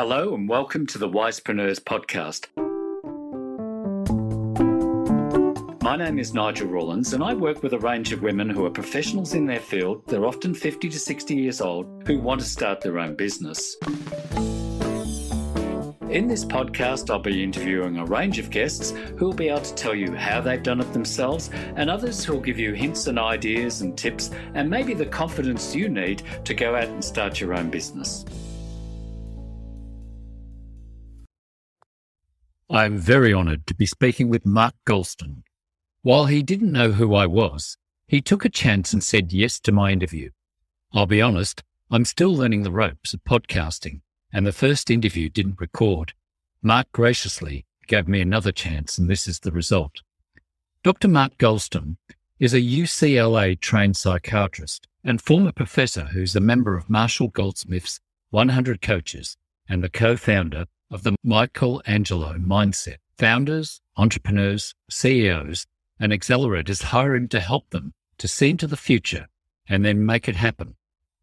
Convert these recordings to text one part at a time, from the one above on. Hello and welcome to the Wisepreneurs Podcast. My name is Nigel Rawlins and I work with a range of women who are professionals in their field. They're often 50 to 60 years old who want to start their own business. In this podcast, I'll be interviewing a range of guests who will be able to tell you how they've done it themselves and others who will give you hints and ideas and tips and maybe the confidence you need to go out and start your own business. I'm very honoured to be speaking with Mark Goulston. While he didn't know who I was, he took a chance and said yes to my interview. I'll be honest, I'm still learning the ropes of podcasting, and the first interview didn't record. Mark graciously gave me another chance, and this is the result. Dr. Mark Goulston is a UCLA-trained psychiatrist and former professor who's a member of Marshall Goldsmith's 100 Coaches and the co-founder of the Michelangelo Mindset. Founders, entrepreneurs, CEOs, and accelerators hire him to help them to see into the future and then make it happen.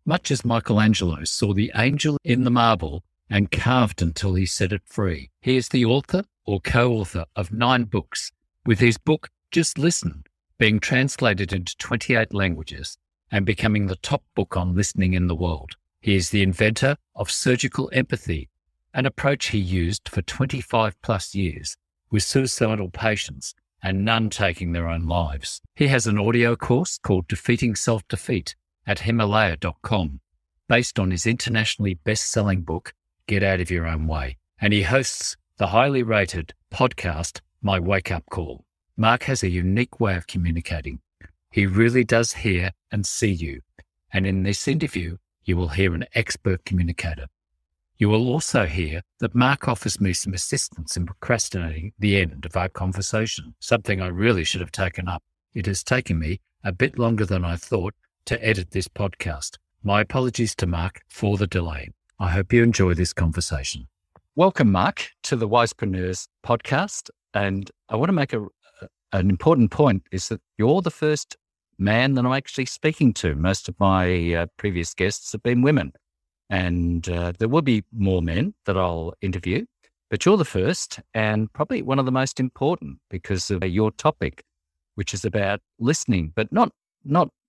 Much as Michelangelo saw the angel in the marble and carved until he set it free. He is the author or co-author of 9 books, with his book Just Listen being translated into 28 languages and becoming the top book on listening in the world. He is the inventor of surgical empathy, an approach he used for 25 plus years with suicidal patients and none taking their own lives. He has an audio course called Defeating Self-Defeat at Himalaya.com, based on his internationally best-selling book, Get Out of Your Own Way. And he hosts the highly rated podcast, My Wake Up Call. Mark has a unique way of communicating. He really does hear and see you. And in this interview, you will hear an expert communicator. You will also hear that Mark offers me some assistance in procrastinating the end of our conversation, something I really should have taken up. It has taken me a bit longer than I thought to edit this podcast. My apologies to Mark for the delay. I hope you enjoy this conversation. Welcome, Mark, to the Wisepreneurs Podcast. And I want to make an important point is that you're the first man that I'm actually speaking to. Most of my previous guests have been women. And there will be more men that I'll interview, but you're the first and probably one of the most important because of your topic, which is about listening, but not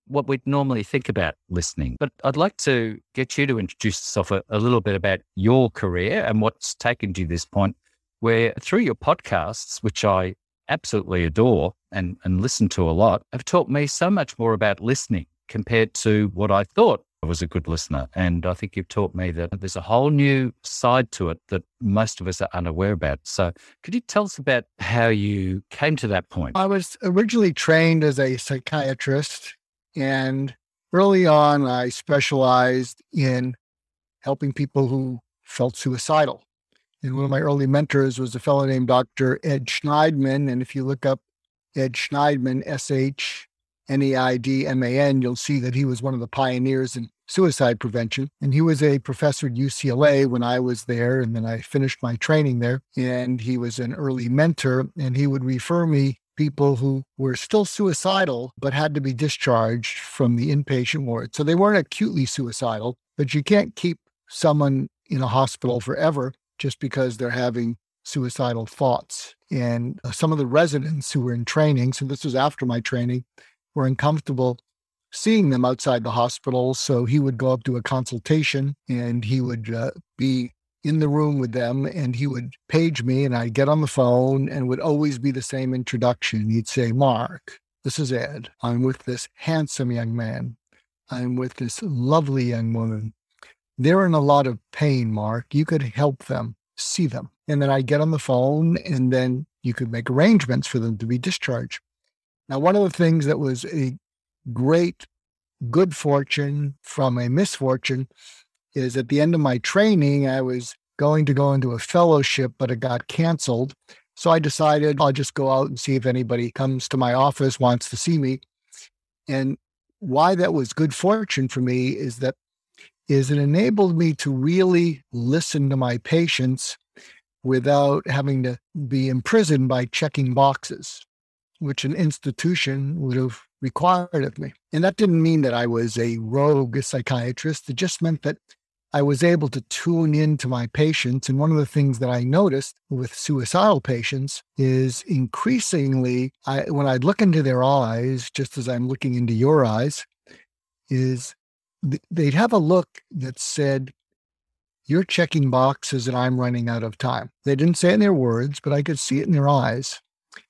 what we'd normally think about listening. But I'd like to get you to introduce yourself a little bit about your career and what's taken you to this point where through your podcasts, which I absolutely adore and listen to a lot, have taught me so much more about listening compared to what I thought I was a good listener. And I think you've taught me that there's a whole new side to it that most of us are unaware about. So could you tell us about how you came to that point? I was originally trained as a psychiatrist, and early on I specialized in helping people who felt suicidal. And one of my early mentors was a fellow named Dr. Ed Shneidman. And if you look up Ed Shneidman, S-H-N-E-I-D-M-A-N, you'll see that he was one of the pioneers in suicide prevention. And he was a professor at UCLA when I was there, and then I finished my training there. And he was an early mentor, and he would refer me people who were still suicidal, but had to be discharged from the inpatient ward. So they weren't acutely suicidal, but you can't keep someone in a hospital forever just because they're having suicidal thoughts. And some of the residents who were in training, so this was after my training, were uncomfortable seeing them outside the hospital. So he would go up to a consultation and he would be in the room with them and he would page me and I'd get on the phone and would always be the same introduction. He'd say, Mark, this is Ed. I'm with this handsome young man. I'm with this lovely young woman. They're in a lot of pain, Mark. You could help them, see them. And then I'd get on the phone and then you could make arrangements for them to be discharged. Now, one of the things that was a great good fortune from a misfortune is at the end of my training, I was going to go into a fellowship, but it got canceled. So I decided I'll just go out and see if anybody comes to my office, wants to see me. And why that was good fortune for me is that it enabled me to really listen to my patients without having to be imprisoned by checking boxes, which an institution would have required of me. And that didn't mean that I was a rogue psychiatrist. It just meant that I was able to tune into my patients. And one of the things that I noticed with suicidal patients is increasingly, when I look into their eyes, just as I'm looking into your eyes, is they'd have a look that said, "You're checking boxes and I'm running out of time." They didn't say it in their words, but I could see it in their eyes.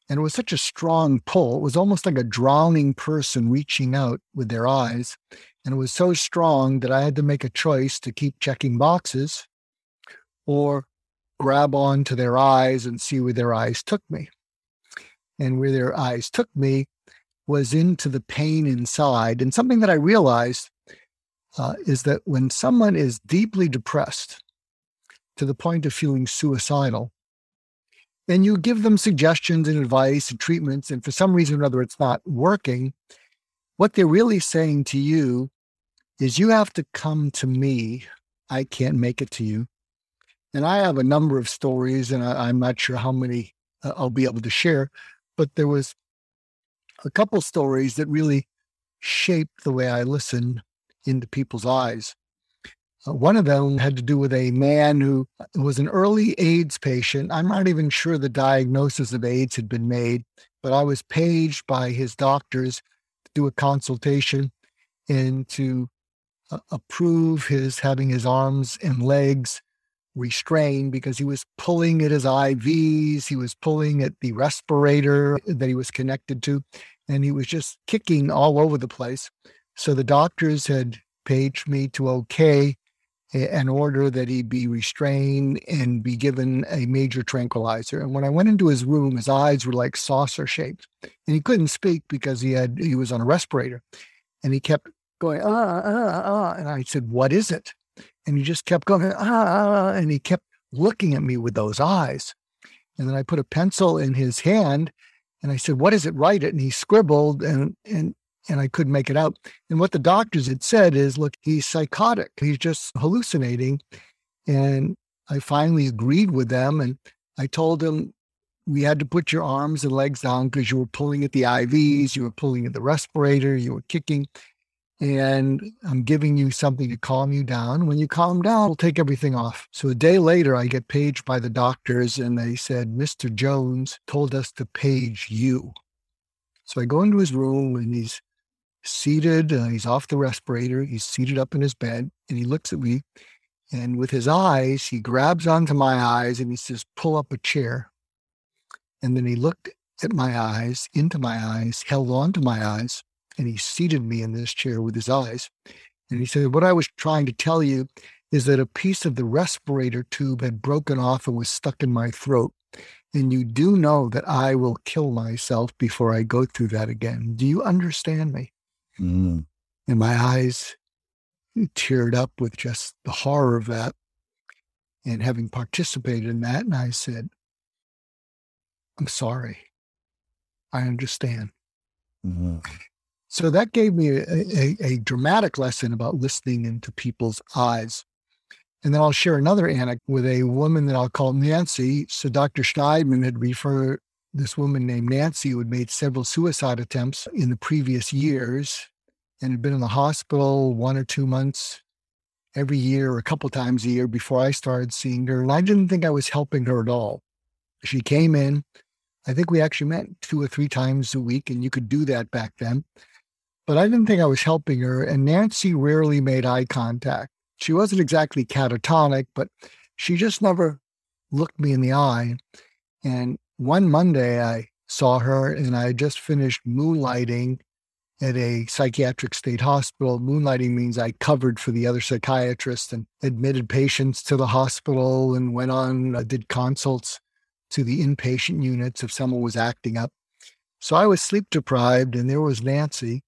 And it was such a strong pull. It was almost like a drowning person reaching out with their eyes. And it was so strong that I had to make a choice to keep checking boxes or grab on to their eyes and see where their eyes took me. And where their eyes took me was into the pain inside. And something that I realized is that when someone is deeply depressed to the point of feeling suicidal, and you give them suggestions and advice and treatments, and for some reason or other it's not working, what they're really saying to you is, "You have to come to me. I can't make it to you." And I have a number of stories, and I'm not sure how many I'll be able to share, but there was a couple stories that really shaped the way I listen into people's eyes. One of them had to do with a man who was an early AIDS patient. I'm not even sure the diagnosis of AIDS had been made, but I was paged by his doctors to do a consultation and to approve his having his arms and legs restrained because he was pulling at his IVs, he was pulling at the respirator that he was connected to, and he was just kicking all over the place. So the doctors had paged me to okay an order that he be restrained and be given a major tranquilizer. And when I went into his room, his eyes were like saucer shaped, and he couldn't speak because he was on a respirator, and he kept going, and I said, "What is it?" And he just kept going, and he kept looking at me with those eyes. And then I put a pencil in his hand, and I said, "What is it? Write it." And he scribbled, and I couldn't make it out. And what the doctors had said is, "Look, he's psychotic. He's just hallucinating." And I finally agreed with them. And I told them, "We had to put your arms and legs down because you were pulling at the IVs, you were pulling at the respirator, you were kicking. And I'm giving you something to calm you down. When you calm down, we'll take everything off." So a day later, I get paged by the doctors, and they said, "Mr. Jones told us to page you." So I go into his room, and he's seated, he's off the respirator, he's seated up in his bed, and he looks at me, and with his eyes, he grabs onto my eyes, and he says, "Pull up a chair." And then he looked at my eyes, into my eyes, held onto my eyes, and he seated me in this chair with his eyes. And he said, "What I was trying to tell you is that a piece of the respirator tube had broken off and was stuck in my throat. And you do know that I will kill myself before I go through that again. Do you understand me?" Mm. And my eyes teared up with just the horror of that and having participated in that. And I said, "I'm sorry. I understand." Mm-hmm. So that gave me a dramatic lesson about listening into people's eyes. And then I'll share another anecdote with a woman that I'll call Nancy. So Dr. Shneidman had referred this woman named Nancy, who had made several suicide attempts in the previous years and had been in the hospital 1 or 2 months every year or a couple times a year before I started seeing her. And I didn't think I was helping her at all. She came in. I think we actually met 2 or 3 times a week, and you could do that back then. But I didn't think I was helping her, and Nancy rarely made eye contact. She wasn't exactly catatonic, but she just never looked me in the eye. And one Monday I saw her, and I had just finished moonlighting at a psychiatric state hospital. Moonlighting means I covered for the other psychiatrists and admitted patients to the hospital and went on, did consults to the inpatient units if someone was acting up. So I was sleep deprived, and there was Nancy,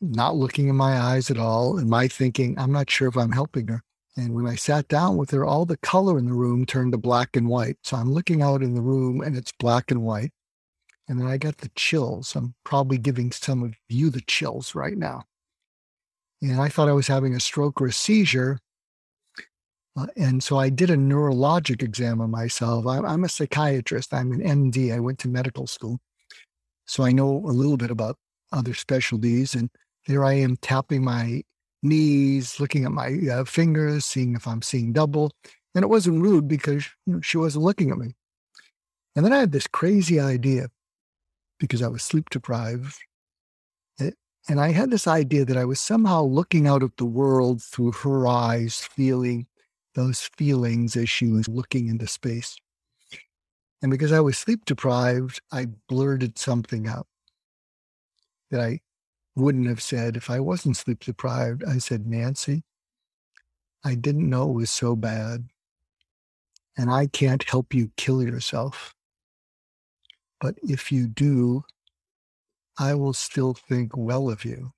not looking in my eyes at all, and my thinking, I'm not sure if I'm helping her. And when I sat down with her, all the color in the room turned to black and white. So I'm looking out in the room, and it's black and white. And then I got the chills. I'm probably giving some of you the chills right now. And I thought I was having a stroke or a seizure. And so I did a neurologic exam on myself. I'm a psychiatrist. I'm an MD. I went to medical school. So I know a little bit about other specialties. And there I am tapping my knees, looking at my fingers, seeing if I'm seeing double. And it wasn't rude because she wasn't looking at me. And then I had this crazy idea because I was sleep deprived. And I had this idea that I was somehow looking out at the world through her eyes, feeling those feelings as she was looking into space. And because I was sleep deprived, I blurted something out that I wouldn't have said if I wasn't sleep deprived. I said, "Nancy, I didn't know it was so bad, and I can't help you kill yourself. But if you do, I will still think well of you.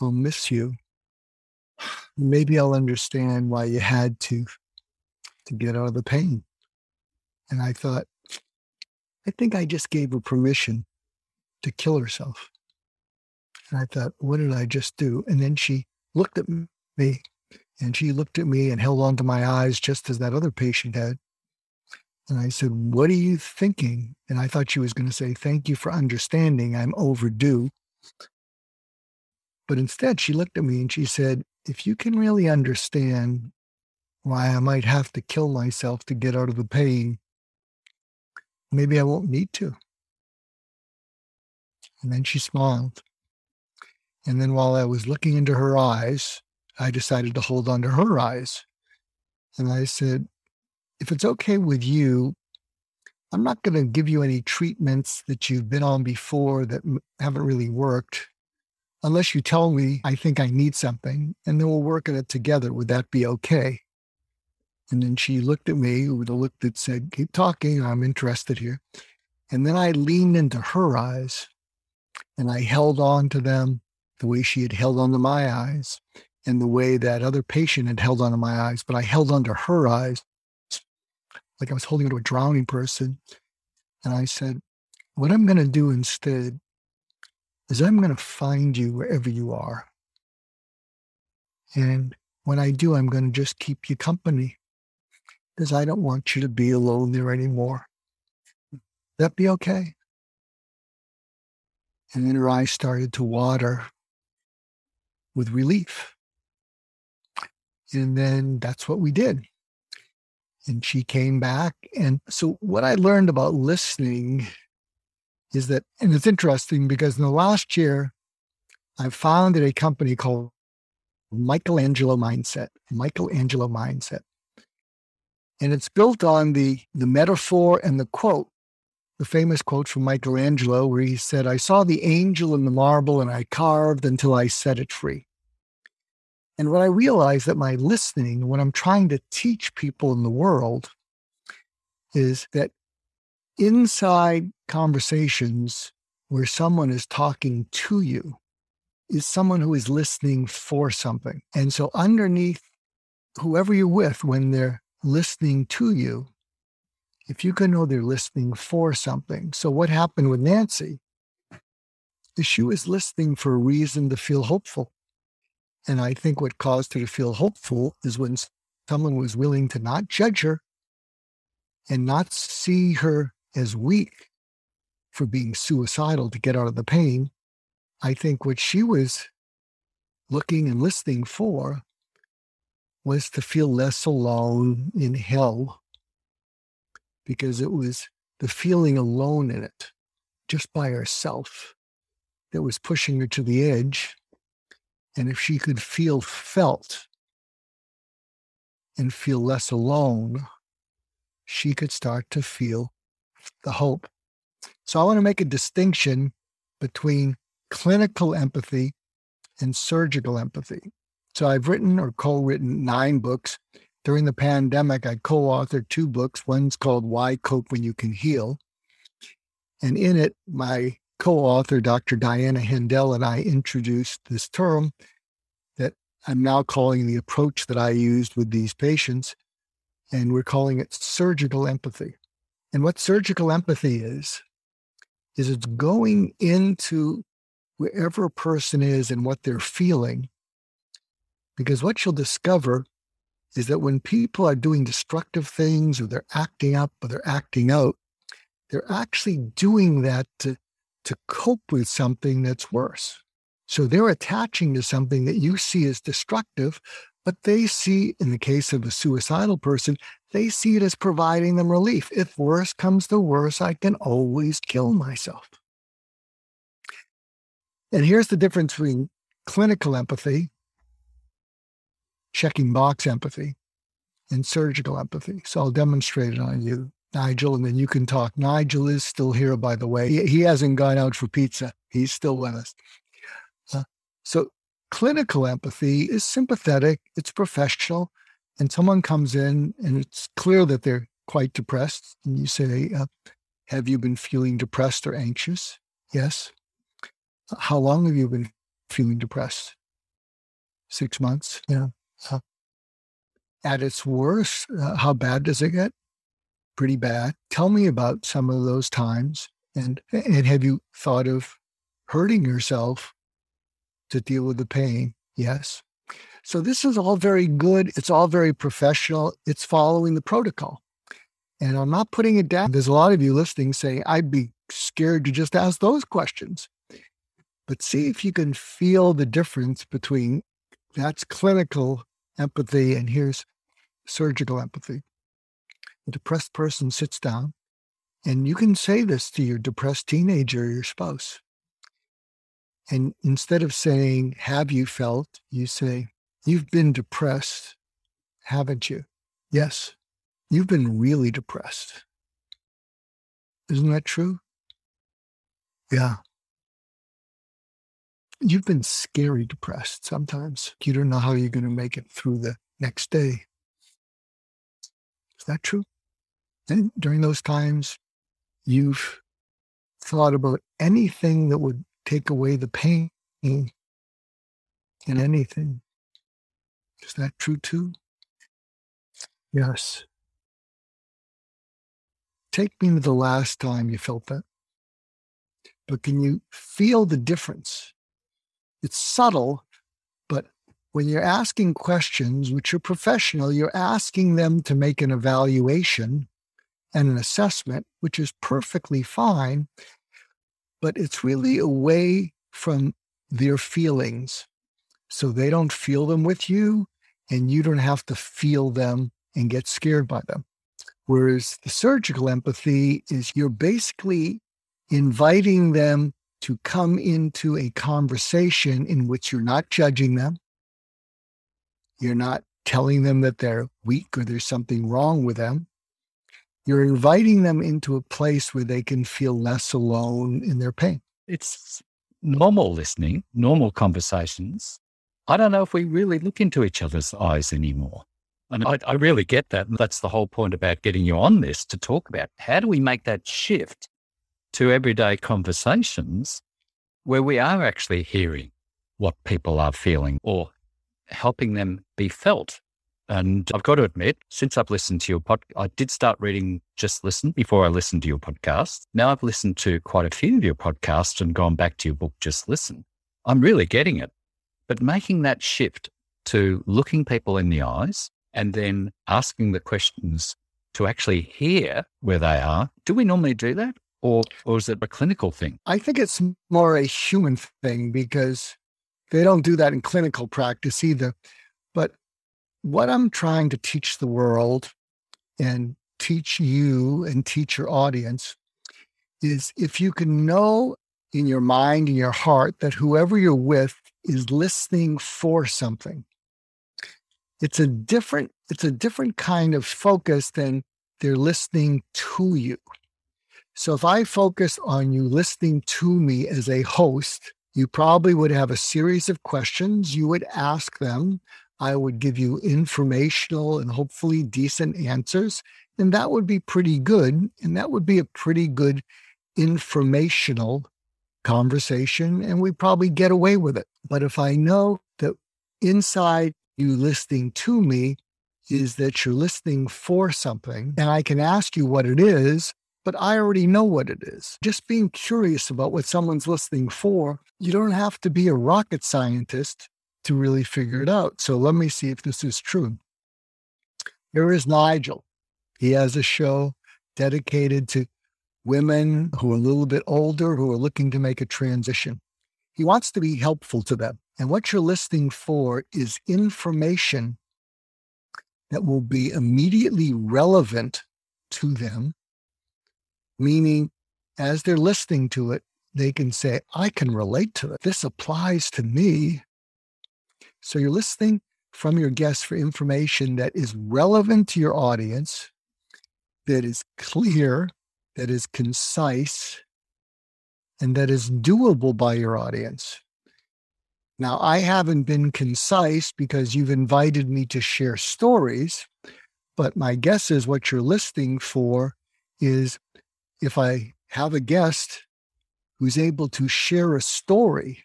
I'll miss you. Maybe I'll understand why you had to get out of the pain." And I thought, I think I just gave her permission to kill herself. And I thought, what did I just do? And then she looked at me, and she looked at me and held on to my eyes just as that other patient had. And I said, "What are you thinking?" And I thought she was going to say, "Thank you for understanding. I'm overdue." But instead, she looked at me and she said, "If you can really understand why I might have to kill myself to get out of the pain, maybe I won't need to." And then she smiled. And then while I was looking into her eyes, I decided to hold on to her eyes. And I said, "If it's okay with you, I'm not going to give you any treatments that you've been on before that haven't really worked, unless you tell me I think I need something, and then we'll work on it together. Would that be okay?" And then she looked at me with a look that said, "Keep talking, I'm interested here." And then I leaned into her eyes, and I held on to them the way she had held on to my eyes, and the way that other patient had held on to my eyes, but I held on to her eyes like I was holding onto a drowning person. And I said, "What I'm going to do instead is I'm going to find you wherever you are. And when I do, I'm going to just keep you company because I don't want you to be alone there anymore. Would that be okay?" And then her eyes started to water with relief. And then that's what we did. And she came back. And so what I learned about listening is that, and it's interesting because in the last year, I founded a company called Michelangelo Mindset, Michelangelo Mindset. And it's built on the metaphor and the quote, the famous quote from Michelangelo, where he said, "I saw the angel in the marble and I carved until I set it free." And what I realized that my listening, what I'm trying to teach people in the world, is that inside conversations where someone is talking to you is someone who is listening for something. And so underneath whoever you're with, when they're listening to you, if you can know they're listening for something. So what happened with Nancy is she was listening for a reason to feel hopeful. And I think what caused her to feel hopeful is when someone was willing to not judge her and not see her as weak for being suicidal to get out of the pain. I think what she was looking and listening for was to feel less alone in hell, because it was the feeling alone in it, just by herself, that was pushing her to the edge. And if she could feel felt and feel less alone, she could start to feel the hope. So I want to make a distinction between clinical empathy and surgical empathy. So I've written or co-written 9 books. During the pandemic, I co-authored 2 books. One's called Why Cope When You Can Heal. And in it, my co-author, Dr. Diana Hendel, and I introduced this term that I'm now calling the approach that I used with these patients, and we're calling it surgical empathy. And what surgical empathy is it's going into wherever a person is and what they're feeling, because what you'll discover is that when people are doing destructive things, or they're acting up, or they're acting out, they're actually doing that to cope with something that's worse. So they're attaching to something that you see as destructive, but they see, in the case of a suicidal person, they see it as providing them relief. If worse comes to worse, I can always kill myself. And here's the difference between clinical empathy, checking box empathy, and surgical empathy. So I'll demonstrate it on you, Nigel, and then you can talk. Nigel is still here, by the way. He hasn't gone out for pizza. He's still with us. So clinical empathy is sympathetic. It's professional. And someone comes in and it's clear that they're quite depressed. And you say, have you been feeling depressed or anxious? Yes. How long have you been feeling depressed? 6 months. Yeah. At its worst, how bad does it get? Pretty bad. Tell me about some of those times. And have you thought of hurting yourself to deal with the pain? Yes. So this is all very good. It's all very professional. It's following the protocol. And I'm not putting it down. There's a lot of you listening saying, I'd be scared to just ask those questions. But see if you can feel the difference between that's clinical empathy and here's surgical empathy. The depressed person sits down, and you can say this to your depressed teenager or your spouse. And instead of saying, have you felt, you say, you've been depressed, haven't you? Yes, you've been really depressed. Isn't that true? Yeah. You've been scary depressed sometimes. You don't know how you're going to make it through the next day. Is that true? And during those times, you've thought about anything that would take away the pain in anything. Is that true too? Yes. Take me to the last time you felt that. But can you feel the difference? It's subtle, but when you're asking questions, which are professional, you're asking them to make an evaluation and an assessment, which is perfectly fine, but it's really away from their feelings. So they don't feel them with you, and you don't have to feel them and get scared by them. Whereas the surgical empathy is you're basically inviting them to come into a conversation in which you're not judging them. You're not telling them that they're weak or there's something wrong with them. You're inviting them into a place where they can feel less alone in their pain. It's normal listening, normal conversations. I don't know if we really look into each other's eyes anymore. And I really get that. And that's the whole point about getting you on this to talk about. How do we make that shift to everyday conversations where we are actually hearing what people are feeling or helping them be felt? And I've got to admit, since I've listened to your podcast, I did start reading Just Listen before I listened to your podcast. Now I've listened to quite a few of your podcasts and gone back to your book, Just Listen. I'm really getting it. But making that shift to looking people in the eyes and then asking the questions to actually hear where they are, do we normally do that? Or is it a clinical thing? I think it's more a human thing because they don't do that in clinical practice either. But what I'm trying to teach the world and teach you and teach your audience is if you can know in your mind, in your heart, that whoever you're with is listening for something. It's a different kind of focus than they're listening to you. So if I focus on you listening to me as a host, you probably would have a series of questions. You would ask them. I would give you informational and hopefully decent answers. And that would be pretty good. And that would be a pretty good informational conversation. And we probably get away with it. But if I know that inside you listening to me is that you're listening for something, and I can ask you what it is, but I already know what it is. Just being curious about what someone's listening for, you don't have to be a rocket scientist to really figure it out. So let me see if this is true. Here is Nigel. He has a show dedicated to women who are a little bit older, who are looking to make a transition. He wants to be helpful to them. And what you're listening for is information that will be immediately relevant to them, meaning as they're listening to it, they can say, I can relate to it. This applies to me. So you're listening from your guests for information that is relevant to your audience, that is clear, that is concise, and that is doable by your audience. Now, I haven't been concise because you've invited me to share stories, but my guess is what you're listening for is if I have a guest who's able to share a story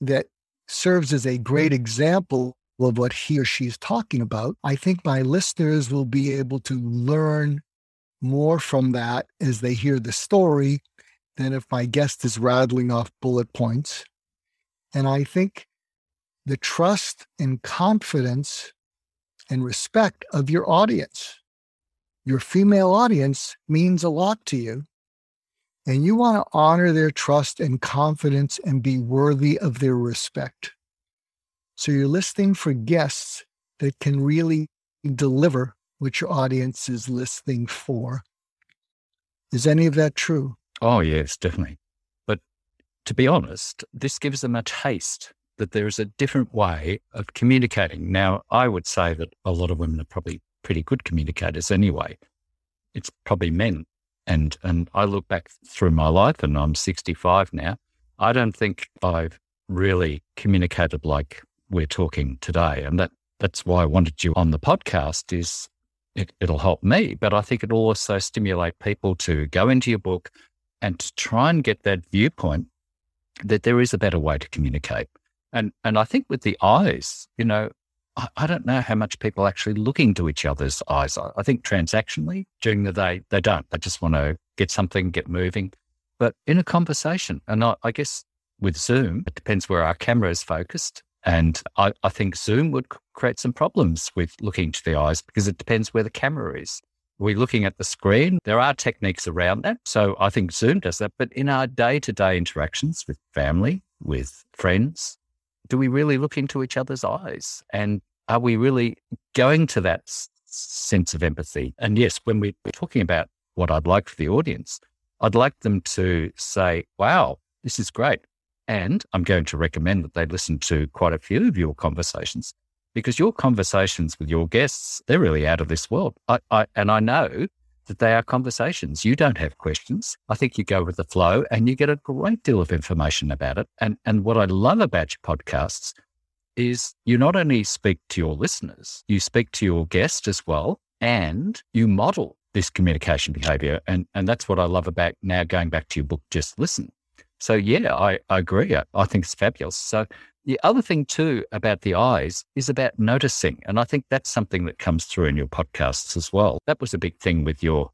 that serves as a great example of what he or she's talking about, I think my listeners will be able to learn more from that as they hear the story than if my guest is rattling off bullet points. And I think the trust and confidence and respect of your audience, your female audience, means a lot to you. And you want to honor their trust and confidence and be worthy of their respect. So you're listening for guests that can really deliver what your audience is listening for. Is any of that true? Oh, yes, definitely. To be honest, this gives them a taste that there is a different way of communicating. Now, I would say that a lot of women are probably pretty good communicators anyway. It's probably men. And I look back through my life, and I'm 65 now. I don't think I've really communicated like we're talking today. And that's why I wanted you on the podcast, is it'll help me. But I think it'll also stimulate people to go into your book and to try and get that viewpoint that there is a better way to communicate. And I think with the eyes, you know, I don't know how much people are actually look into each other's eyes. I think transactionally during the day, they don't. They just want to get something, get moving. But in a conversation, and I guess with Zoom, it depends where our camera is focused. And I think Zoom would create some problems with looking into the eyes because it depends where the camera is. We're looking at the screen. There are techniques around that. So I think Zoom does that. But in our day-to-day interactions with family, with friends, do we really look into each other's eyes? And are we really going to that sense of empathy? And yes, when we're talking about what I'd like for the audience, I'd like them to say, wow, this is great. And I'm going to recommend that they listen to quite a few of your conversations, because your conversations with your guests, they're really out of this world. I know that they are conversations. You don't have questions. I think you go with the flow and you get a great deal of information about it. And what I love about your podcasts is you not only speak to your listeners, you speak to your guest as well, and you model this communication behavior. And that's what I love about now going back to your book, Just Listen. So yeah, I agree. I think it's fabulous. So the other thing too about the eyes is about noticing. And I think that's something that comes through in your podcasts as well. That was a big thing with you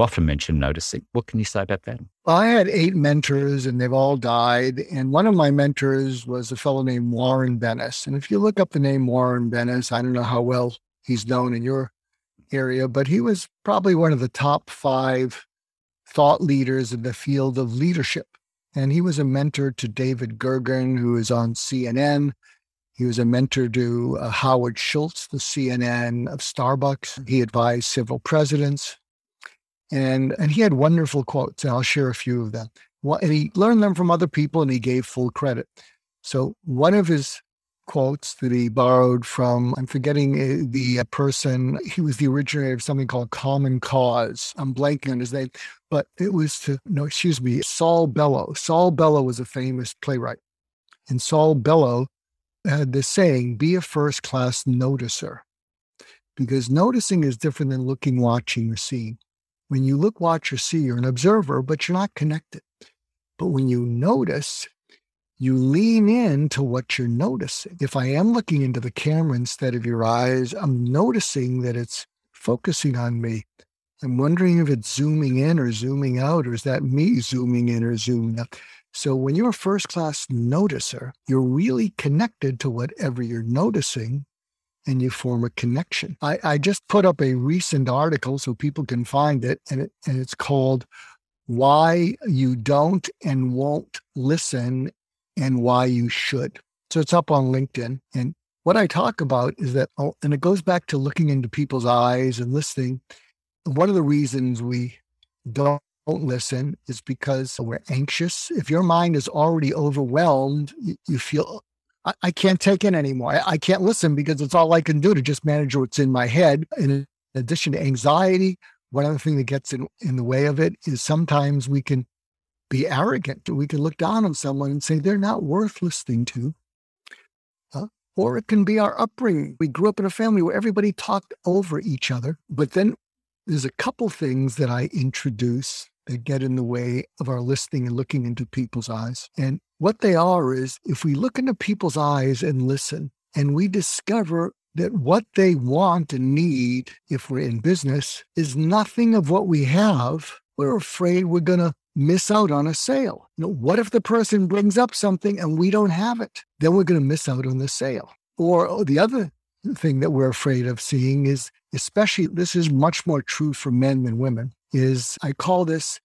often mention noticing. What can you say about that? Well, I had 8 mentors and they've all died. And one of my mentors was a fellow named Warren Bennis. And if you look up the name Warren Bennis, I don't know how well he's known in your area, but he was probably one of the top 5 thought leaders in the field of leadership. And he was a mentor to David Gergen, who is on CNN. He was a mentor to Howard Schultz, the CNN of Starbucks. He advised several presidents. And he had wonderful quotes, and I'll share a few of them. And he learned them from other people, and he gave full credit. So one of his quotes that he borrowed from, I'm forgetting the person, he was the originator of something called Common Cause. I'm blanking on his name, but it was Saul Bellow. Saul Bellow was a famous playwright. And Saul Bellow had this saying, be a first-class noticer, because noticing is different than looking, watching, or seeing. When you look, watch, or see, you're an observer, but you're not connected. But when you notice, you lean into what you're noticing. If I am looking into the camera instead of your eyes, I'm noticing that it's focusing on me. I'm wondering if it's zooming in or zooming out, or is that me zooming in or zooming out? So when you're a first-class noticer, you're really connected to whatever you're noticing, and you form a connection. I just put up a recent article so people can find it, and it's called Why You Don't and Won't Listen and why you should. So it's up on LinkedIn. And what I talk about is that, and it goes back to looking into people's eyes and listening. One of the reasons we don't listen is because we're anxious. If your mind is already overwhelmed, you feel, I can't take in anymore. I can't listen because it's all I can do to just manage what's in my head. In addition to anxiety, one other thing that gets in the way of it is sometimes we can be arrogant. We can look down on someone and say they're not worth listening to. Or it can be our upbringing. We grew up in a family where everybody talked over each other. But then there's a couple things that I introduce that get in the way of our listening and looking into people's eyes. And what they are is, if we look into people's eyes and listen, and we discover that what they want and need, if we're in business, is nothing of what we have, we're afraid we're going to miss out on a sale. You know, what if the person brings up something and we don't have it? Then we're going to miss out on the sale. Or the other thing that we're afraid of seeing is, especially, this is much more true for men than women, is I call this,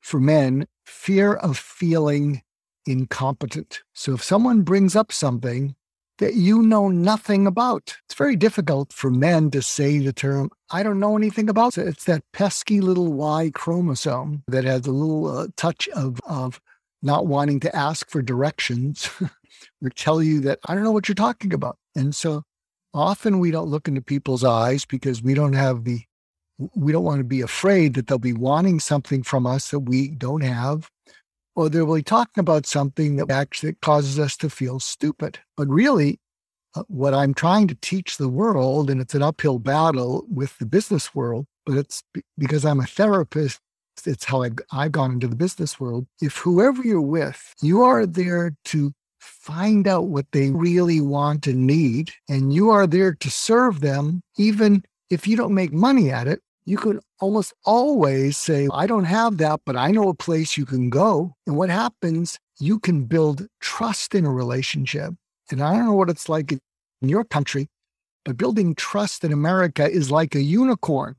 for men, fear of feeling incompetent. So if someone brings up something that you know nothing about, it's very difficult for men to say the term, I don't know anything about it. It's that pesky little Y chromosome that has a little touch of not wanting to ask for directions or tell you that, I don't know what you're talking about. And so often we don't look into people's eyes because we don't want to be afraid that they'll be wanting something from us that we don't have, or they're really talking about something that actually causes us to feel stupid. But really, what I'm trying to teach the world, and it's an uphill battle with the business world, but it's because I'm a therapist, it's how I've gone into the business world. If whoever you're with, you are there to find out what they really want and need, and you are there to serve them. Even if you don't make money at it, you could almost always say, I don't have that, but I know a place you can go. And what happens, you can build trust in a relationship. And I don't know what it's like in your country, but building trust in America is like a unicorn.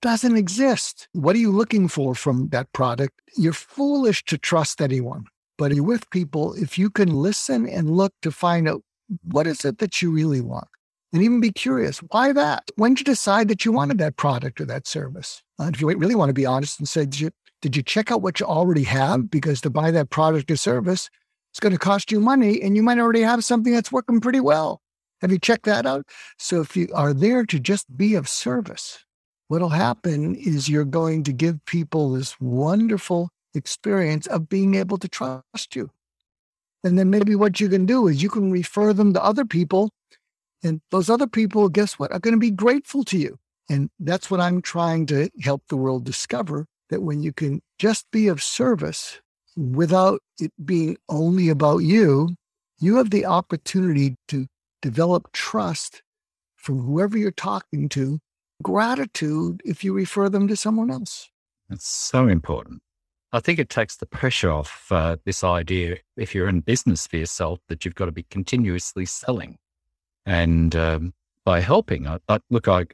Doesn't exist. What are you looking for from that product? You're foolish to trust anyone. But you're with people, if you can listen and look to find out what is it that you really want, and even be curious, why that? When did you decide that you wanted that product or that service? And if you really want to be honest and say, did you check out what you already have? Because to buy that product or service, it's going to cost you money, and you might already have something that's working pretty well. Have you checked that out? So if you are there to just be of service, what'll happen is you're going to give people this wonderful experience of being able to trust you. And then maybe what you can do is you can refer them to other people, and those other people, guess what, are going to be grateful to you. And that's what I'm trying to help the world discover, that when you can just be of service without it being only about you, you have the opportunity to develop trust from whoever you're talking to, gratitude if you refer them to someone else. That's so important. I think it takes the pressure off this idea, if you're in business for yourself, that you've got to be continuously selling. And by helping, I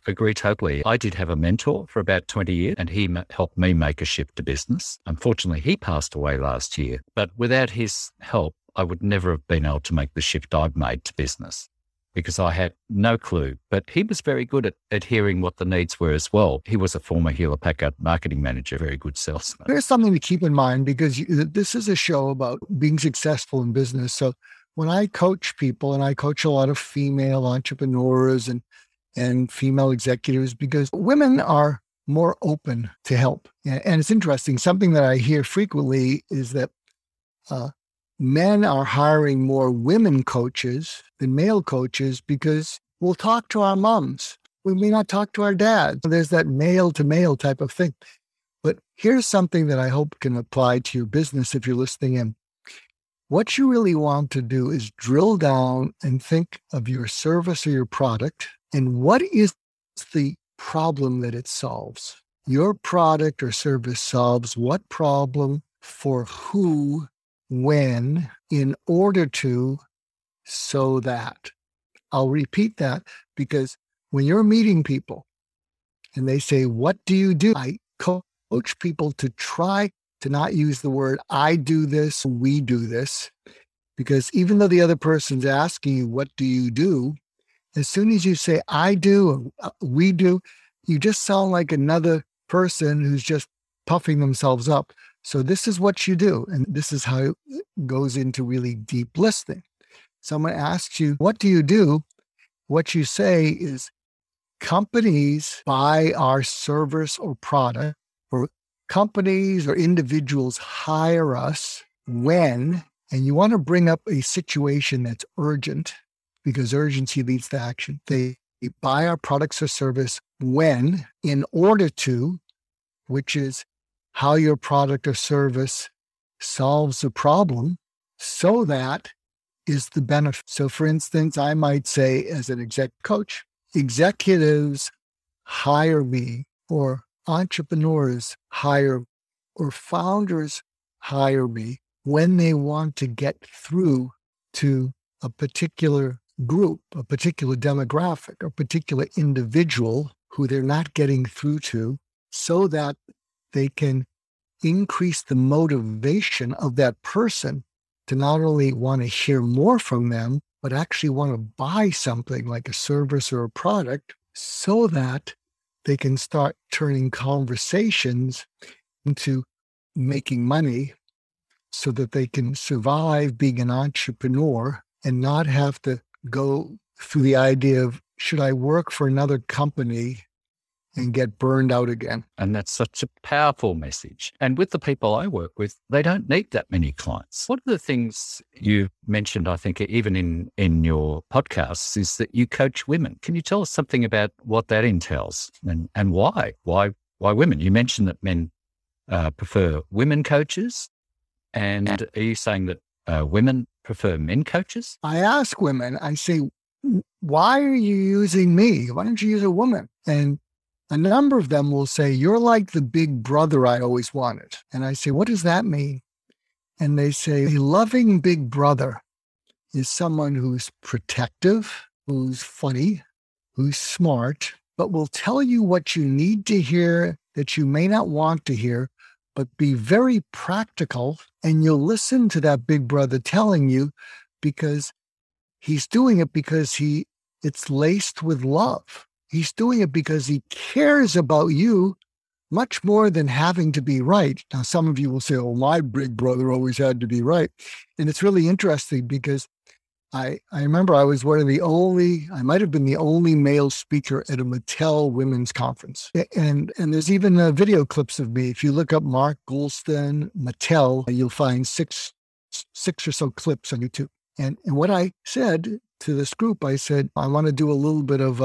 agree totally. I did have a mentor for about 20 years, and he helped me make a shift to business. Unfortunately, he passed away last year, but without his help, I would never have been able to make the shift I've made to business, because I had no clue. But he was very good at hearing what the needs were as well. He was a former Hewlett Packard marketing manager, very good salesman. There's something to keep in mind, because this is a show about being successful in business. So when I coach people, and I coach a lot of female entrepreneurs and female executives, because women are more open to help. And it's interesting, something that I hear frequently is that men are hiring more women coaches than male coaches, because we'll talk to our moms. We may not talk to our dads. There's that male to male type of thing. But here's something that I hope can apply to your business if you're listening in. What you really want to do is drill down and think of your service or your product, and what is the problem that it solves? Your product or service solves what problem for who, when, in order to, so that. I'll repeat that, because when you're meeting people and they say, what do you do? I coach people to try to not use the word, I do this, we do this, Because even though the other person's asking you, what do you do? As soon as you say, I do, or we do, you just sound like another person who's just puffing themselves up. So this is what you do. And this is how it goes into really deep listening. Someone asks you, what do you do? What you say is, companies buy our service or product, or companies or individuals hire us when, and you want to bring up a situation that's urgent, because urgency leads to action. They buy our products or service when, in order to, which is how your product or service solves a problem, so that is the benefit. So for instance, I might say as an exec coach, executives hire me, or entrepreneurs hire, or founders hire me when they want to get through to a particular group, a particular demographic, a particular individual who they're not getting through to, so that they can increase the motivation of that person to not only want to hear more from them, but actually want to buy something like a service or a product, so that they can start turning conversations into making money, so that they can survive being an entrepreneur and not have to go through the idea of, should I work for another company and get burned out again? And that's such a powerful message. And with the people I work with, they don't need that many clients. One of the things you mentioned, I think, even in your podcasts, is that you coach women. Can you tell us something about what that entails and why? Why women? You mentioned that men prefer women coaches. And are you saying that women prefer men coaches? I ask women, I say, why are you using me? Why don't you use a woman? And a number of them will say, you're like the big brother I always wanted. And I say, what does that mean? And they say, a loving big brother is someone who's protective, who's funny, who's smart, but will tell you what you need to hear that you may not want to hear, but be very practical. And you'll listen to that big brother telling you, because he's doing it because it's laced with love. He's doing it because he cares about you much more than having to be right. Now, some of you will say, oh, my big brother always had to be right. And it's really interesting, because I remember I was I might have been the only male speaker at a Mattel women's conference. And there's even video clips of me. If you look up Mark Goulston, Mattel, you'll find six or so clips on YouTube. And what I said to this group, I said, I want to do a little bit of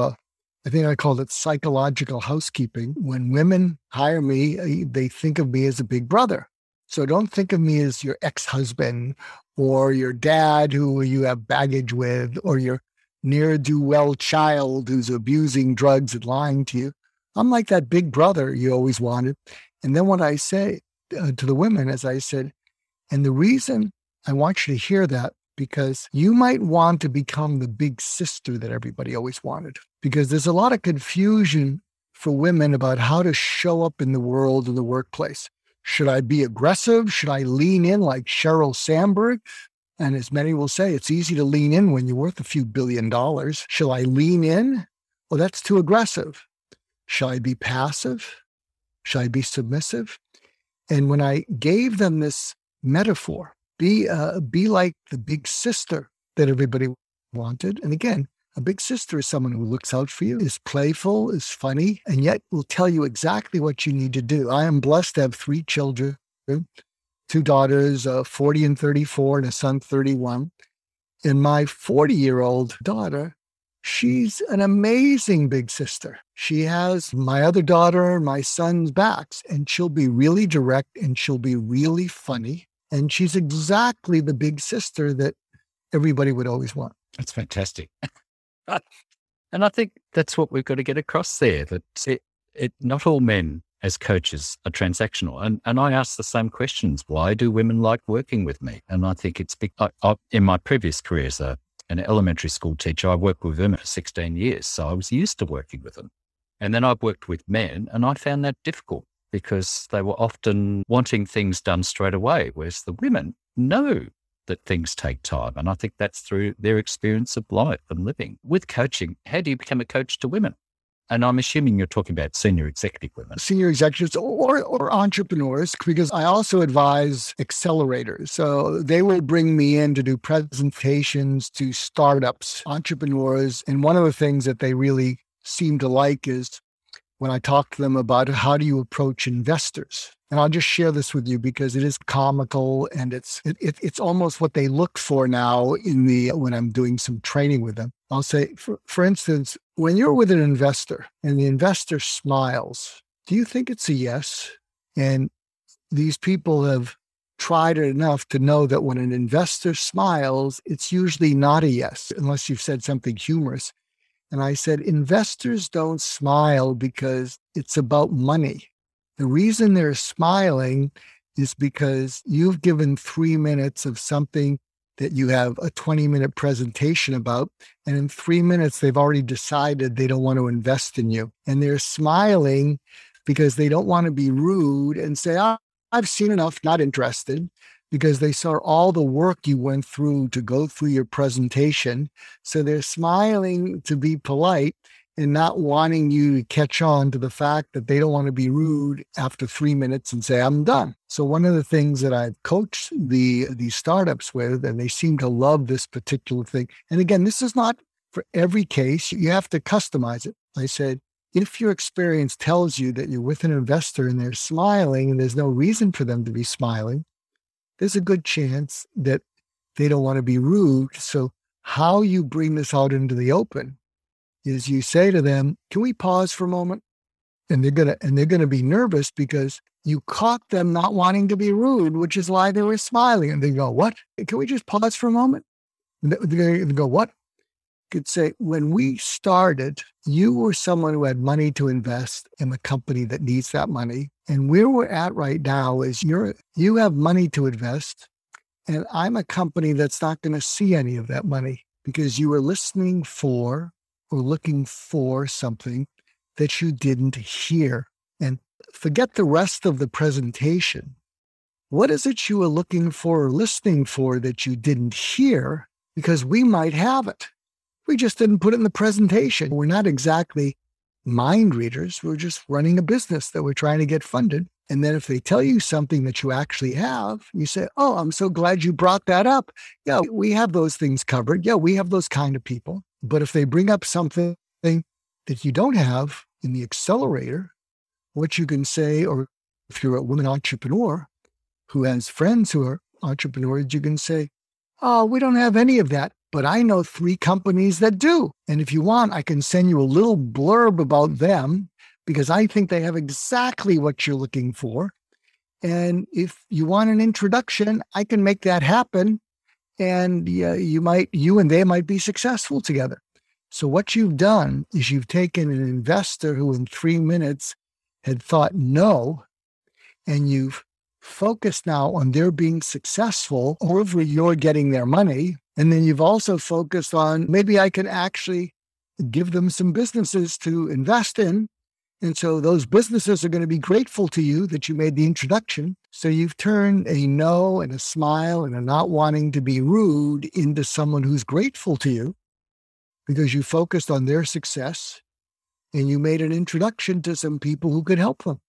I think I called it psychological housekeeping. When women hire me, they think of me as a big brother. So don't think of me as your ex-husband or your dad who you have baggage with, or your ne'er-do-well child who's abusing drugs and lying to you. I'm like that big brother you always wanted. And then what I say to the women is, I said, and the reason I want you to hear that, because you might want to become the big sister that everybody always wanted. Because there's a lot of confusion for women about how to show up in the world, in the workplace. Should I be aggressive? Should I lean in like Sheryl Sandberg? And as many will say, it's easy to lean in when you're worth a few $1 billion. Shall I lean in? Well, that's too aggressive. Shall I be passive? Shall I be submissive? And when I gave them this metaphor, be like the big sister that everybody wanted. And again, a big sister is someone who looks out for you, is playful, is funny, and yet will tell you exactly what you need to do. I am blessed to have 3 children, 2 daughters, 40 and 34, and a son, 31. And my 40-year-old daughter, she's an amazing big sister. She has my other daughter and my son's backs, and she'll be really direct, and she'll be really funny. And she's exactly the big sister that everybody would always want. That's fantastic. And I think that's what we've got to get across there, that not all men as coaches are transactional. And I ask the same questions. Why do women like working with me? And I think it's because in my previous career as an elementary school teacher, I worked with women for 16 years. So I was used to working with them. And then I've worked with men, and I found that difficult, because they were often wanting things done straight away, whereas the women, no, that things take time. And I think that's through their experience of life and living. With coaching, how do you become a coach to women? And I'm assuming you're talking about senior executive women. Senior executives or entrepreneurs, because I also advise accelerators. So they will bring me in to do presentations to startups, entrepreneurs. And one of the things that they really seem to like is when I talk to them about how do you approach investors. And I'll just share this with you because it is comical and it's almost what they look for now in the when I'm doing some training with them. I'll say, for instance, when you're with an investor and the investor smiles, do you think it's a yes? And these people have tried it enough to know that when an investor smiles, it's usually not a yes, unless you've said something humorous. And I said, investors don't smile because it's about money. The reason they're smiling is because you've given 3 minutes of something that you have a 20-minute presentation about. And in 3 minutes, they've already decided they don't want to invest in you. And they're smiling because they don't want to be rude and say, I've seen enough, not interested, because they saw all the work you went through to go through your presentation. So they're smiling to be polite and not wanting you to catch on to the fact that they don't want to be rude after 3 minutes and say, I'm done. So one of the things that I've coached these startups with, and they seem to love this particular thing. And again, this is not for every case. You have to customize it. I said, if your experience tells you that you're with an investor and they're smiling and there's no reason for them to be smiling, there's a good chance that they don't want to be rude. So how you bring this out into the open is you say to them, can we pause for a moment? And they're gonna be nervous because you caught them not wanting to be rude, which is why they were smiling. And they go, what? Can we just pause for a moment? And they go, what? You could say, when we started, you were someone who had money to invest in a company that needs that money. And where we're at right now is you have money to invest, and I'm a company that's not going to see any of that money because you were listening for or looking for something that you didn't hear. And forget the rest of the presentation. What is it you were looking for or listening for that you didn't hear? Because we might have it. We just didn't put it in the presentation. We're not exactly mind readers. We're just running a business that we're trying to get funded. And then if they tell you something that you actually have, you say, oh, I'm so glad you brought that up. Yeah, we have those things covered. Yeah, we have those kind of people. But if they bring up something that you don't have in the accelerator, what you can say, or if you're a woman entrepreneur who has friends who are entrepreneurs, you can say, oh, we don't have any of that, but I know 3 companies that do. And if you want, I can send you a little blurb about them because I think they have exactly what you're looking for. And if you want an introduction, I can make that happen. And you and they might be successful together. So what you've done is you've taken an investor who in 3 minutes had thought no, and you've focused now on their being successful over your getting their money. And then you've also focused on maybe I can actually give them some businesses to invest in. And so those businesses are going to be grateful to you that you made the introduction. So you've turned a no and a smile and a not wanting to be rude into someone who's grateful to you because you focused on their success and you made an introduction to some people who could help them.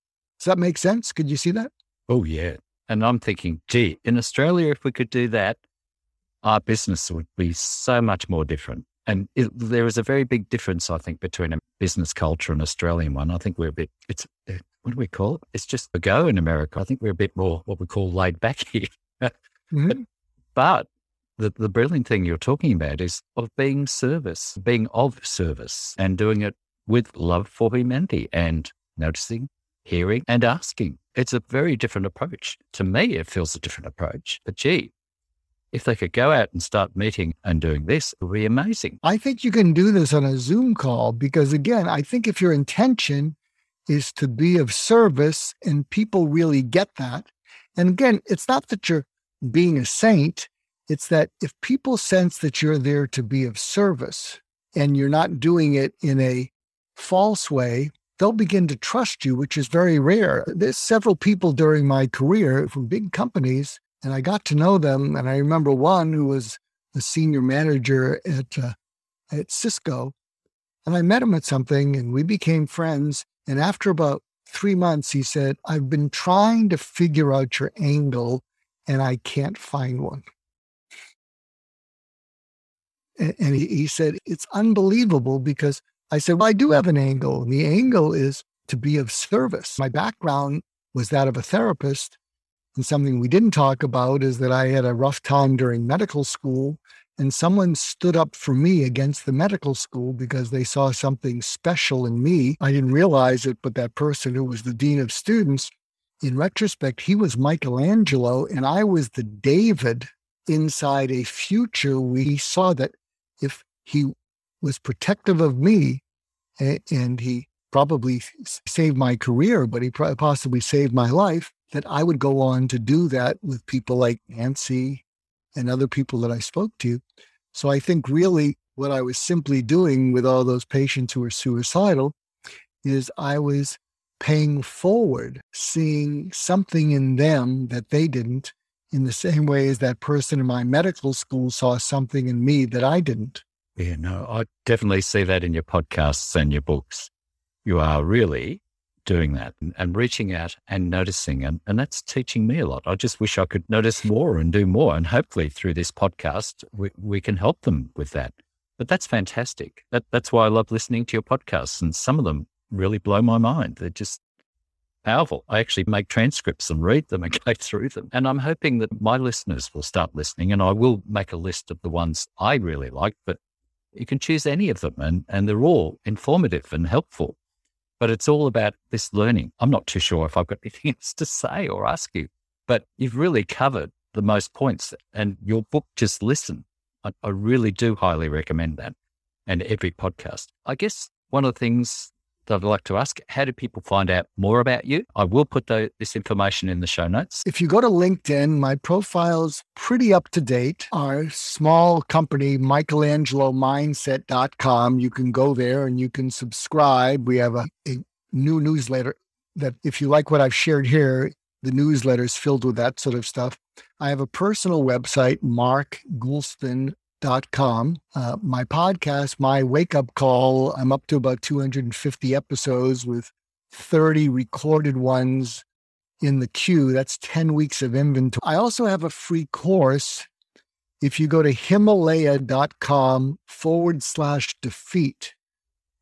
Does that make sense? Could you see that? Oh, yeah. And I'm thinking, gee, in Australia, if we could do that, our business would be so much more different. And there is a very big difference, I think, between a business culture and Australian one. I think we're a bit, what do we call it? It's just a go in America. I think we're a bit more what we call laid back here. Mm-hmm. But the brilliant thing you're talking about is of being of service and doing it with love for humanity and noticing, hearing and asking. It's a very different approach. To me, it feels a different approach, but gee, if they could go out and start meeting and doing this, it would be amazing. I think you can do this on a Zoom call because, again, I think if your intention is to be of service and people really get that. And again, it's not that you're being a saint. It's that if people sense that you're there to be of service and you're not doing it in a false way, they'll begin to trust you, which is very rare. There's several people during my career from big companies. And I got to know them. And I remember one who was the senior manager at Cisco. And I met him at something and we became friends. And after about 3 months, he said, I've been trying to figure out your angle and I can't find one. And he said, it's unbelievable because I said, well, I do have an angle. And the angle is to be of service. My background was that of a therapist. And something we didn't talk about is that I had a rough time during medical school. And someone stood up for me against the medical school because they saw something special in me. I didn't realize it, but that person who was the dean of students, in retrospect, he was Michelangelo. And I was the David inside a future. We saw that if he was protective of me, and he probably saved my career, but he possibly saved my life, that I would go on to do that with people like Nancy and other people that I spoke to. So I think really what I was simply doing with all those patients who were suicidal is I was paying forward, seeing something in them that they didn't, in the same way as that person in my medical school saw something in me that I didn't. Yeah, no, I definitely see that in your podcasts and your books. You are really doing that and reaching out and noticing. And that's teaching me a lot. I just wish I could notice more and do more. And hopefully through this podcast, we can help them with that. But that's fantastic. That's why I love listening to your podcasts. And some of them really blow my mind. They're just powerful. I actually make transcripts and read them and go through them. And I'm hoping that my listeners will start listening, and I will make a list of the ones I really like, but you can choose any of them, and they're all informative and helpful, but it's all about this learning. I'm not too sure if I've got anything else to say or ask you, but you've really covered the most points, and your book, Just Listen, I really do highly recommend that, and every podcast. I guess one of the things that I'd like to ask, how do people find out more about you? I will put this information in the show notes. If you go to LinkedIn, my profile's pretty up to date. Our small company, MichelangeloMindset.com, you can go there and you can subscribe. We have a new newsletter that, if you like what I've shared here, the newsletter is filled with that sort of stuff. I have a personal website, MarkGoulston.com. My podcast, My Wake Up Call, I'm up to about 250 episodes with 30 recorded ones in the queue. That's 10 weeks of inventory. I also have a free course. If you go to Himalaya.com/defeat,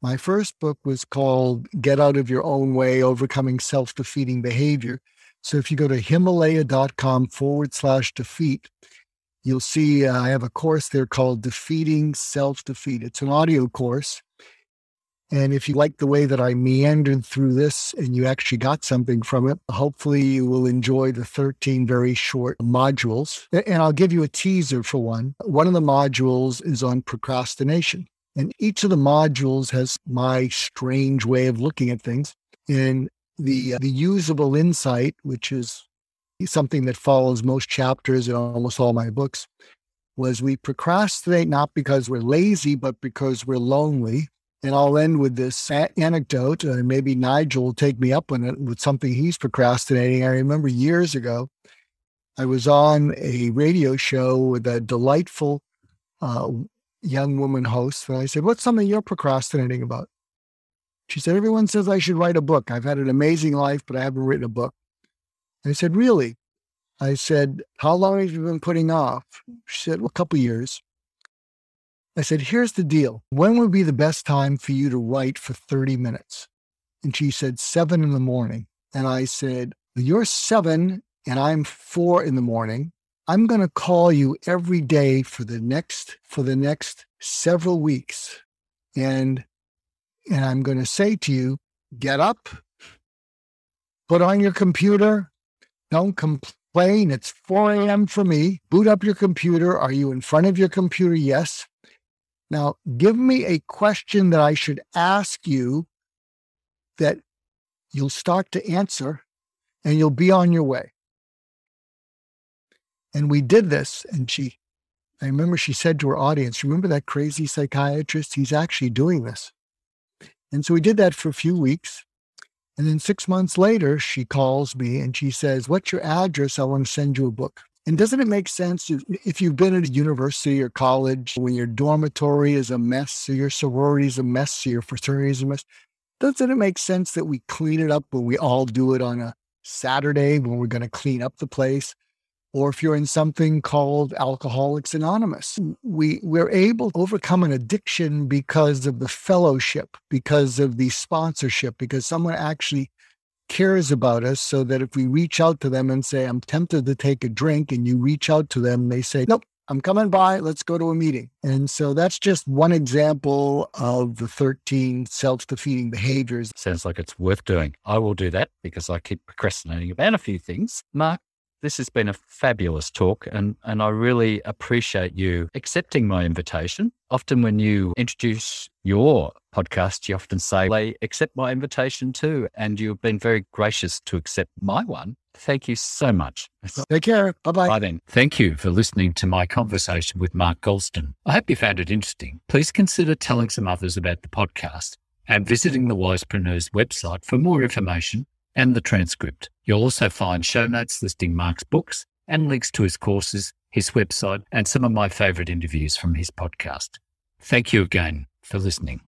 my first book was called Get Out of Your Own Way, Overcoming Self-Defeating Behavior. So if you go to Himalaya.com/defeat, you'll see I have a course there called Defeating Self-Defeat. It's an audio course. And if you like the way that I meandered through this and you actually got something from it, hopefully you will enjoy the 13 very short modules. And I'll give you a teaser for one. One of the modules is on procrastination. And each of the modules has my strange way of looking at things. And the usable insight, which is something that follows most chapters in almost all my books, was we procrastinate not because we're lazy, but because we're lonely. And I'll end with this anecdote, and maybe Nigel will take me up on it with something he's procrastinating. I remember years ago, I was on a radio show with a delightful young woman host. And I said, what's something you're procrastinating about? She said, everyone says I should write a book. I've had an amazing life, but I haven't written a book. I said, really? I said, how long have you been putting off? She said, well, a couple of years. I said, here's the deal. When would be the best time for you to write for 30 minutes? And she said, 7 in the morning. And I said, you're 7 and I'm 4 in the morning. I'm going to call you every day for the next several weeks. And I'm going to say to you, get up, put on your computer. Don't complain. It's 4 a.m. for me. Boot up your computer. Are you in front of your computer? Yes. Now, give me a question that I should ask you that you'll start to answer and you'll be on your way. And we did this. And I remember she said to her audience, remember that crazy psychiatrist? He's actually doing this. And so we did that for a few weeks. And then 6 months later, she calls me and she says, what's your address? I want to send you a book. And doesn't it make sense if you've been at a university or college when your dormitory is a mess, or your sorority is a mess, or your fraternity is a mess? Doesn't it make sense that we clean it up when we all do it on a Saturday when we're going to clean up the place? Or if you're in something called Alcoholics Anonymous, we're able to overcome an addiction because of the fellowship, because of the sponsorship, because someone actually cares about us, so that if we reach out to them and say, I'm tempted to take a drink, and you reach out to them, they say, nope, I'm coming by, let's go to a meeting. And so that's just one example of the 13 self-defeating behaviors. Sounds like it's worth doing. I will do that because I keep procrastinating about a few things. Mark, this has been a fabulous talk, and I really appreciate you accepting my invitation. Often when you introduce your podcast, you often say, I accept my invitation too. And you've been very gracious to accept my one. Thank you so much. Take care. Bye-bye. Bye then. Thank you for listening to my conversation with Mark Goulston. I hope you found it interesting. Please consider telling some others about the podcast and visiting the Wisepreneurs website for more information and the transcript. You'll also find show notes listing Mark's books and links to his courses, his website, and some of my favorite interviews from his podcast. Thank you again for listening.